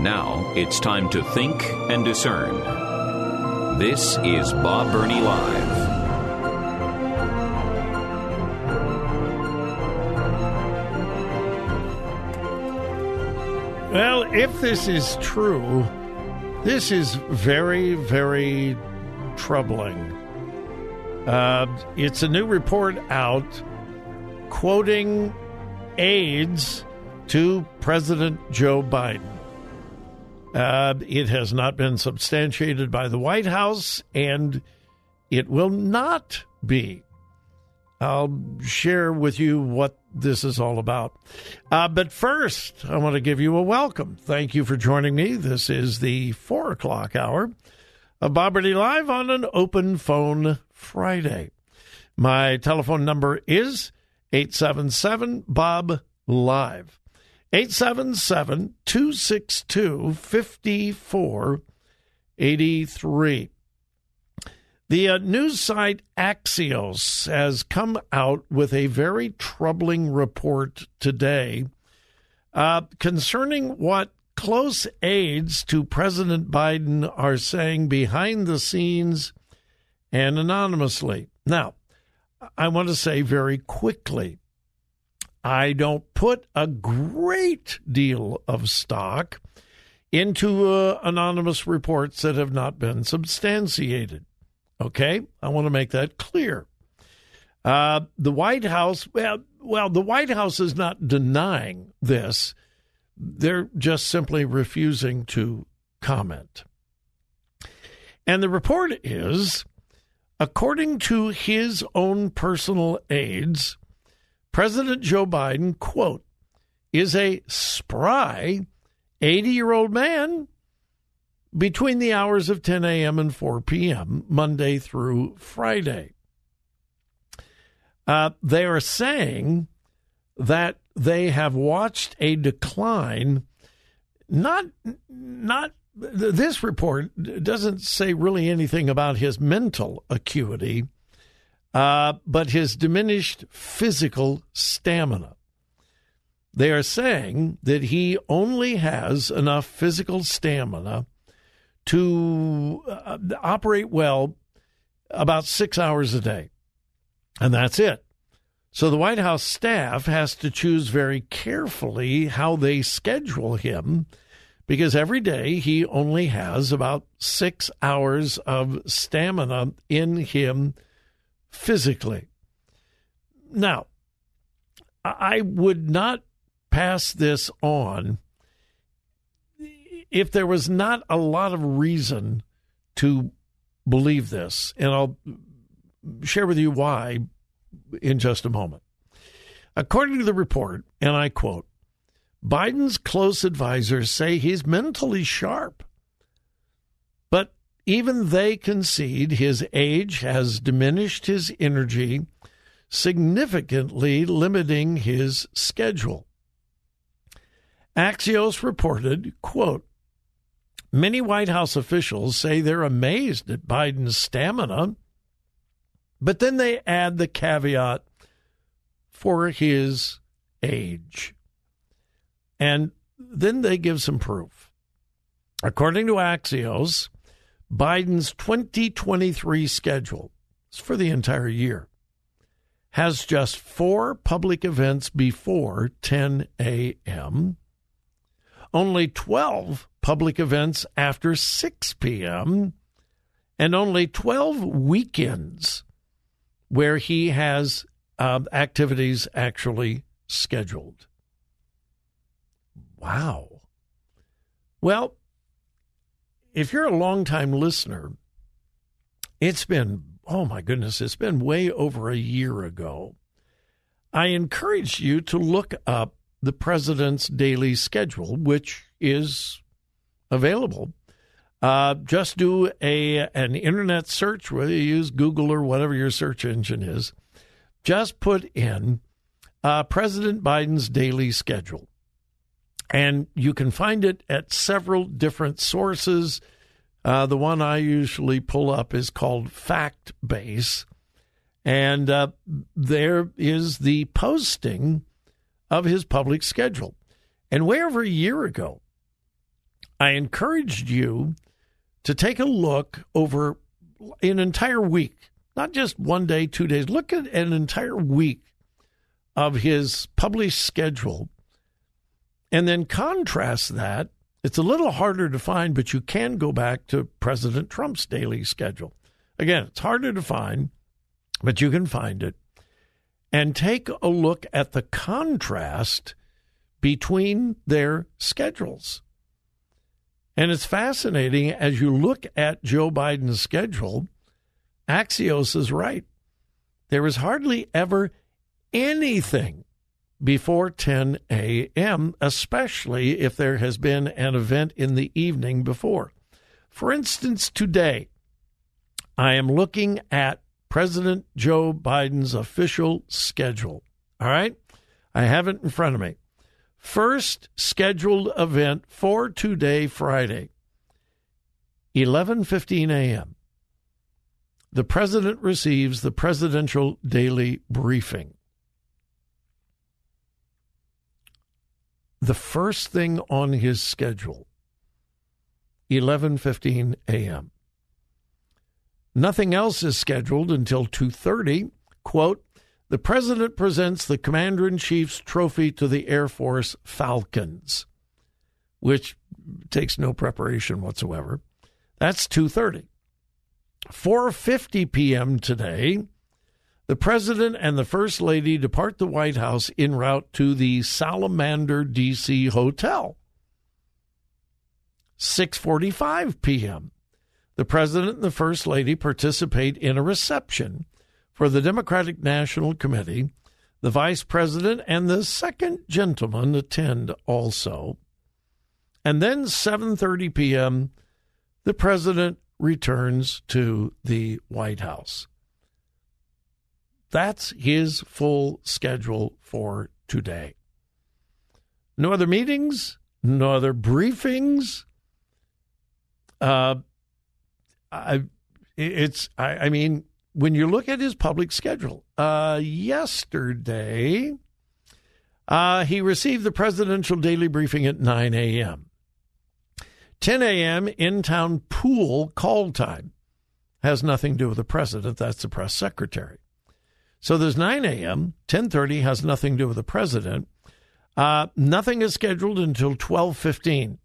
Now it's time to think and discern. This is Bob Burney Live. Well, if this is true, this is very, very troubling. It's a new report out quoting aides to President Joe Biden. It has not been substantiated by the White House, and it will not be. I'll share with you what this is all about. But first, I want to give you a welcome. Thank you for joining me. This is the 4 o'clock hour of Bob Burney Live on an open phone Friday. My telephone number is 877-BOB-LIVE. 877-262-5483. The news site Axios has come out with a very troubling report today concerning what close aides to President Biden are saying behind the scenes and anonymously. Now, I want to say very quickly, I don't put a great deal of stock into anonymous reports that have not been substantiated. Okay? I want to make that clear. The White House, well, the White House is not denying this. They're just simply refusing to comment. And the report is, according to his own personal aides, President Joe Biden, quote, is a spry 80-year-old man between the hours of 10 a.m. and 4 p.m., Monday through Friday. They are saying that they have watched a decline. This report doesn't say really anything about his mental acuity, but his diminished physical stamina. They are saying that he only has enough physical stamina to operate well about 6 hours a day, and that's it. So the White House staff has to choose very carefully how they schedule him, because every day he only has about 6 hours of stamina in him physically. Now, I would not pass this on if there was not a lot of reason to believe this, and I'll share with you why in just a moment. According to the report, and I quote, Biden's close advisors say he's mentally sharp, but even they concede his age has diminished his energy, significantly limiting his schedule. Axios reported, quote, many White House officials say they're amazed at Biden's stamina, but then they add the caveat for his age. And then they give some proof. According to Axios, Biden's 2023 schedule, for the entire year, has just 4 public events before 10 a.m., only 12 public events after 6 p.m., and only 12 weekends where he has activities actually scheduled. Wow. Well, if you're a longtime listener, it's been, oh my goodness, it's been way over a year ago. I encourage you to look up the president's daily schedule, which is available. Just do an internet search, whether you use Google or whatever your search engine is. Just put in President Biden's daily schedule. And you can find it at several different sources. The one I usually pull up is called FactBase. And there is the posting of his public schedule. And way over a year ago, I encouraged you to take a look over an entire week, not just one day, 2 days. Look at an entire week of his published schedule and then contrast that. It's a little harder to find, but you can go back to President Trump's daily schedule. Again, it's harder to find, but you can find it. And take a look at the contrast between their schedules. And it's fascinating, as you look at Joe Biden's schedule, Axios is right. There is hardly ever anything before 10 a.m., especially if there has been an event in the evening before. For instance, today, I am looking at President Joe Biden's official schedule. All right? I have it in front of me. First scheduled event for today, Friday, 11:15 a.m. The president receives the presidential daily briefing. The first thing on his schedule, 11:15 a.m. Nothing else is scheduled until 2:30. Quote, the president presents the Commander-in-Chief's trophy to the Air Force Falcons, which takes no preparation whatsoever. That's 2:30. 4:50 p.m. today, the president and the first lady depart the White House en route to the Salamander, D.C. hotel. 6:45 p.m., the president and the first lady participate in a reception for the Democratic National Committee. The vice president and the second gentleman attend also. And then 7:30 p.m., the president returns to the White House. That's his full schedule for today. No other meetings, no other briefings. I mean... When you look at his public schedule, yesterday, he received the presidential daily briefing at 9 a.m. 10 a.m. in-town pool call time. Has nothing to do with the president. That's the press secretary. So there's 9 a.m., 10:30 has nothing to do with the president. Nothing is scheduled until 12:15.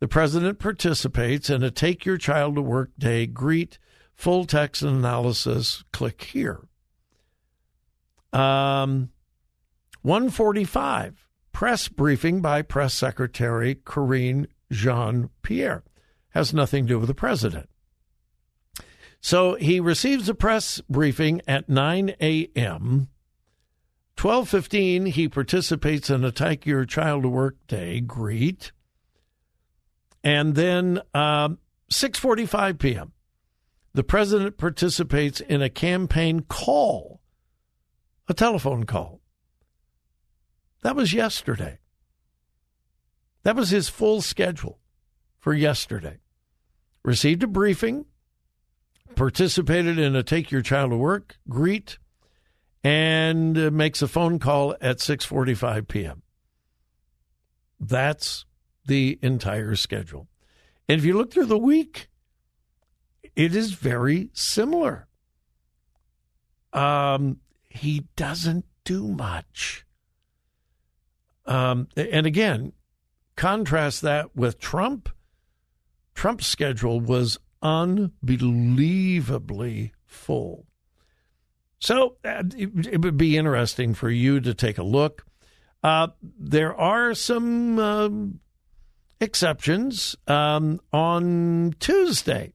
The president participates in a take your child to work day, greet, full text and analysis, click here. 1:45, press briefing by Press Secretary Karine Jean-Pierre. Has nothing to do with the president. So he receives a press briefing at 9 a.m. 12:15, he participates in a take your child to work day, greet. And then 6:45 p.m., the president participates in a campaign call, a telephone call. That was yesterday. That was his full schedule for yesterday. Received a briefing, participated in a take your child to work, greet, and makes a phone call at 6:45 p.m. That's the entire schedule. And if you look through the week, it is very similar. He doesn't do much. And again, contrast that with Trump. Trump's schedule was unbelievably full. So it would be interesting for you to take a look. There are some exceptions. On Tuesday,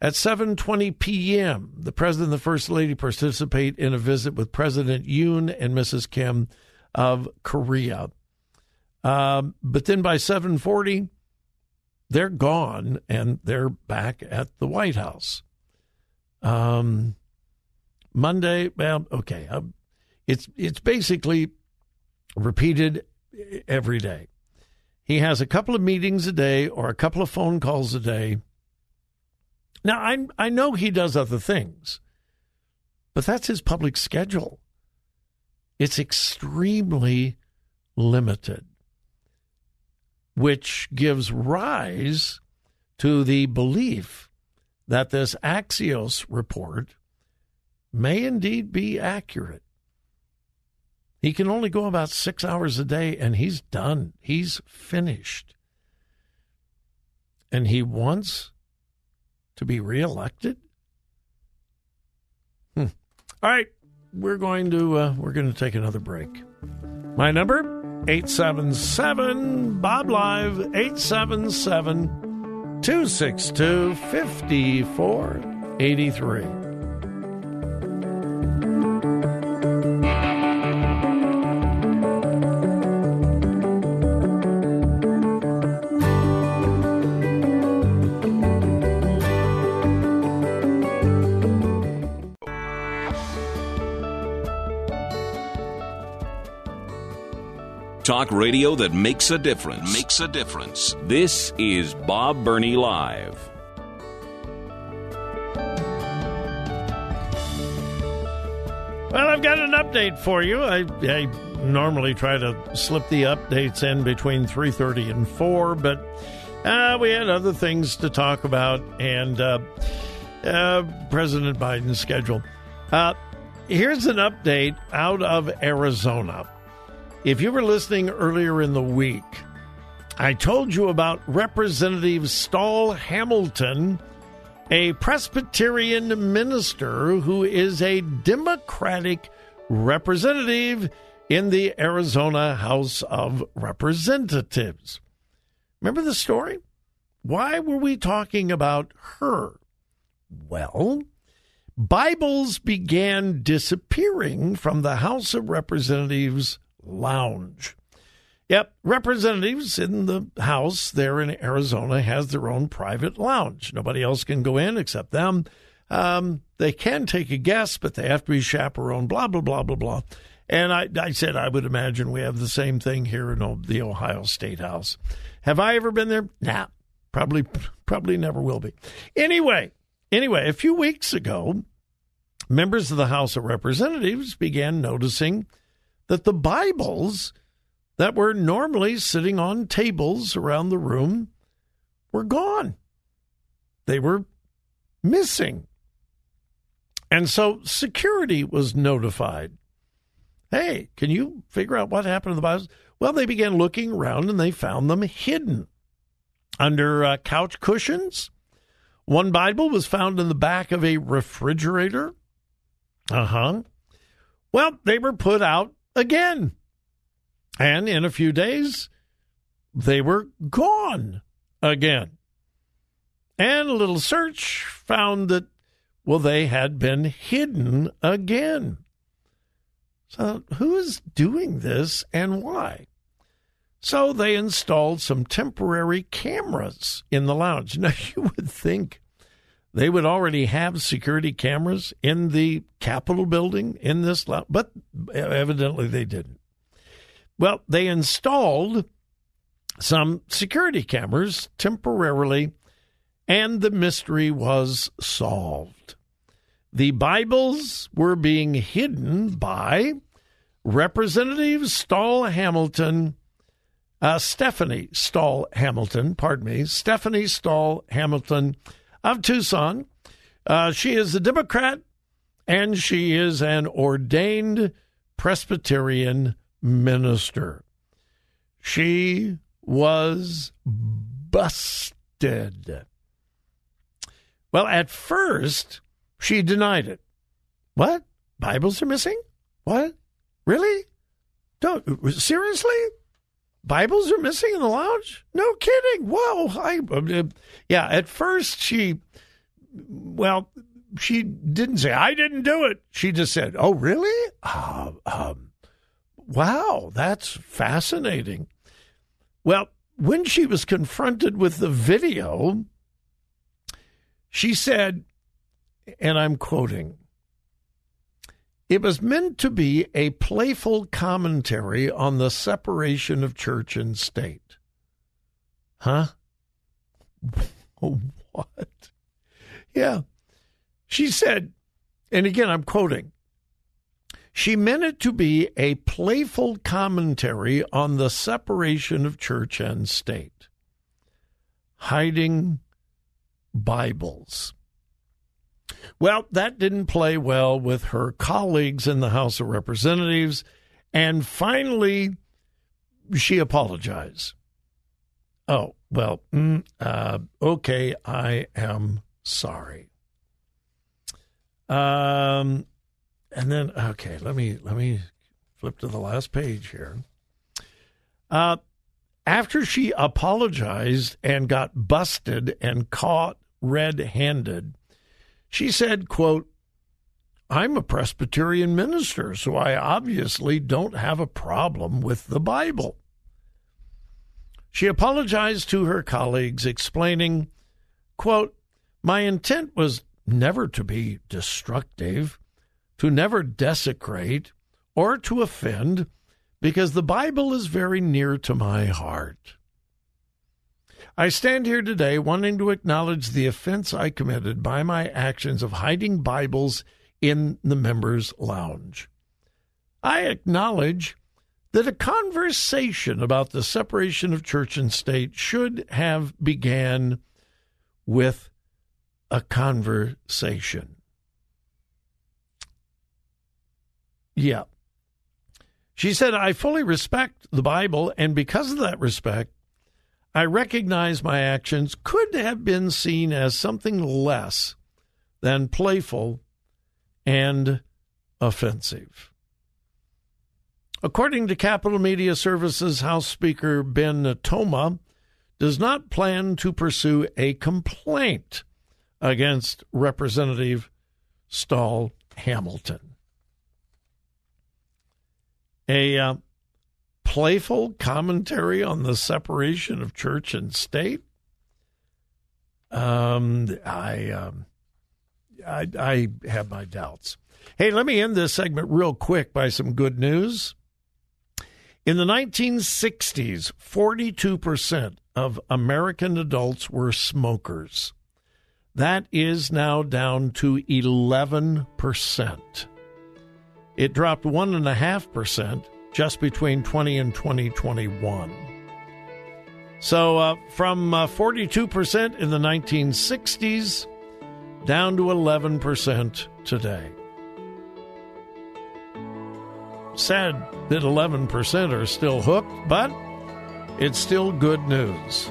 At 7:20 p.m., the president and the first lady participate in a visit with President Yoon and Mrs. Kim of Korea. But then by 7:40, they're gone and they're back at the White House. Monday, well, okay, it's basically repeated every day. He has a couple of meetings a day or a couple of phone calls a day. Now, I know he does other things, but that's his public schedule. It's extremely limited, which gives rise to the belief that this Axios report may indeed be accurate. He can only go about 6 hours a day, and he's done. He's finished. And he wants to be reelected? All right, we're going to take another break. My number, 877-BOB-LIVE, 877-262-5483. Talk radio that makes a difference. Makes a difference. This is Bob Burney Live. Well, I've got an update for you. I normally try to slip the updates in between 3:30 and 4, but we had other things to talk about and President Biden's schedule. Here's an update out of Arizona. If you were listening earlier in the week, I told you about Representative Stahl Hamilton, a Presbyterian minister who is a Democratic representative in the Arizona House of Representatives. Remember the story? Why were we talking about her? Well, Bibles began disappearing from the House of Representatives lounge. Yep, representatives in the House there in Arizona has their own private lounge. Nobody else can go in except them. They can take a guest, but they have to be chaperoned, blah, blah, blah, blah, blah. And I said I would imagine we have the same thing here in the Ohio State House. Have I ever been there? Nah, probably never will be. Anyway, a few weeks ago, members of the House of Representatives began noticing that the Bibles that were normally sitting on tables around the room were gone. They were missing. And so security was notified. Hey, can you figure out what happened to the Bibles? Well, they began looking around and they found them hidden under couch cushions. One Bible was found in the back of a refrigerator. Well, they were put out again. And in a few days, they were gone again. And a little search found that, well, they had been hidden again. So who is doing this and why? So they installed some temporary cameras in the lounge. Now, you would think they would already have security cameras in the Capitol building in this lounge, but evidently they didn't. Well, they installed some security cameras temporarily, and the mystery was solved. The Bibles were being hidden by Representative Stahl Hamilton, Stephanie Stahl Hamilton, of Tucson. She is a Democrat, and she is an ordained Presbyterian minister. She was busted. Well, at first, she denied it. What? Bibles are missing? What? Really? Seriously? Bibles are missing in the lounge? No kidding. Whoa. At first she well, she didn't say, I didn't do it. She just said, oh, really? Wow, that's fascinating. Well, when she was confronted with the video, she said, and I'm quoting, "It was meant to be a playful commentary on the separation of church and state." Huh? What? Yeah. She said, and again, I'm quoting, "She meant it to be a playful commentary on the separation of church and state. Hiding Bibles." Well, that didn't play well with her colleagues in the House of Representatives, and finally, she apologized. Oh, well, okay, I am sorry. And then, okay, let me flip to the last page here. After she apologized and got busted and caught red-handed, she said, quote, "I'm a Presbyterian minister, so I obviously don't have a problem with the Bible." She apologized to her colleagues, explaining, quote, "My intent was never to be destructive, to never desecrate, or to offend, because the Bible is very near to my heart. I stand here today wanting to acknowledge the offense I committed by my actions of hiding Bibles in the members' lounge. I acknowledge that a conversation about the separation of church and state should have began with a conversation." Yeah. She said, "I fully respect the Bible, and because of that respect, I recognize my actions could have been seen as something less than playful and offensive." According to Capital Media Services, House Speaker Ben Toma does not plan to pursue a complaint against Representative Stahl Hamilton. A playful commentary on the separation of church and state. I have my doubts. Hey, let me end this segment real quick by some good news. In the 1960s, 42% of American adults were smokers. That is now down to 11%. It dropped 1.5% just between 20 and 2021. So from 42% in the 1960s down to 11% today. Sad that 11% are still hooked, but it's still good news.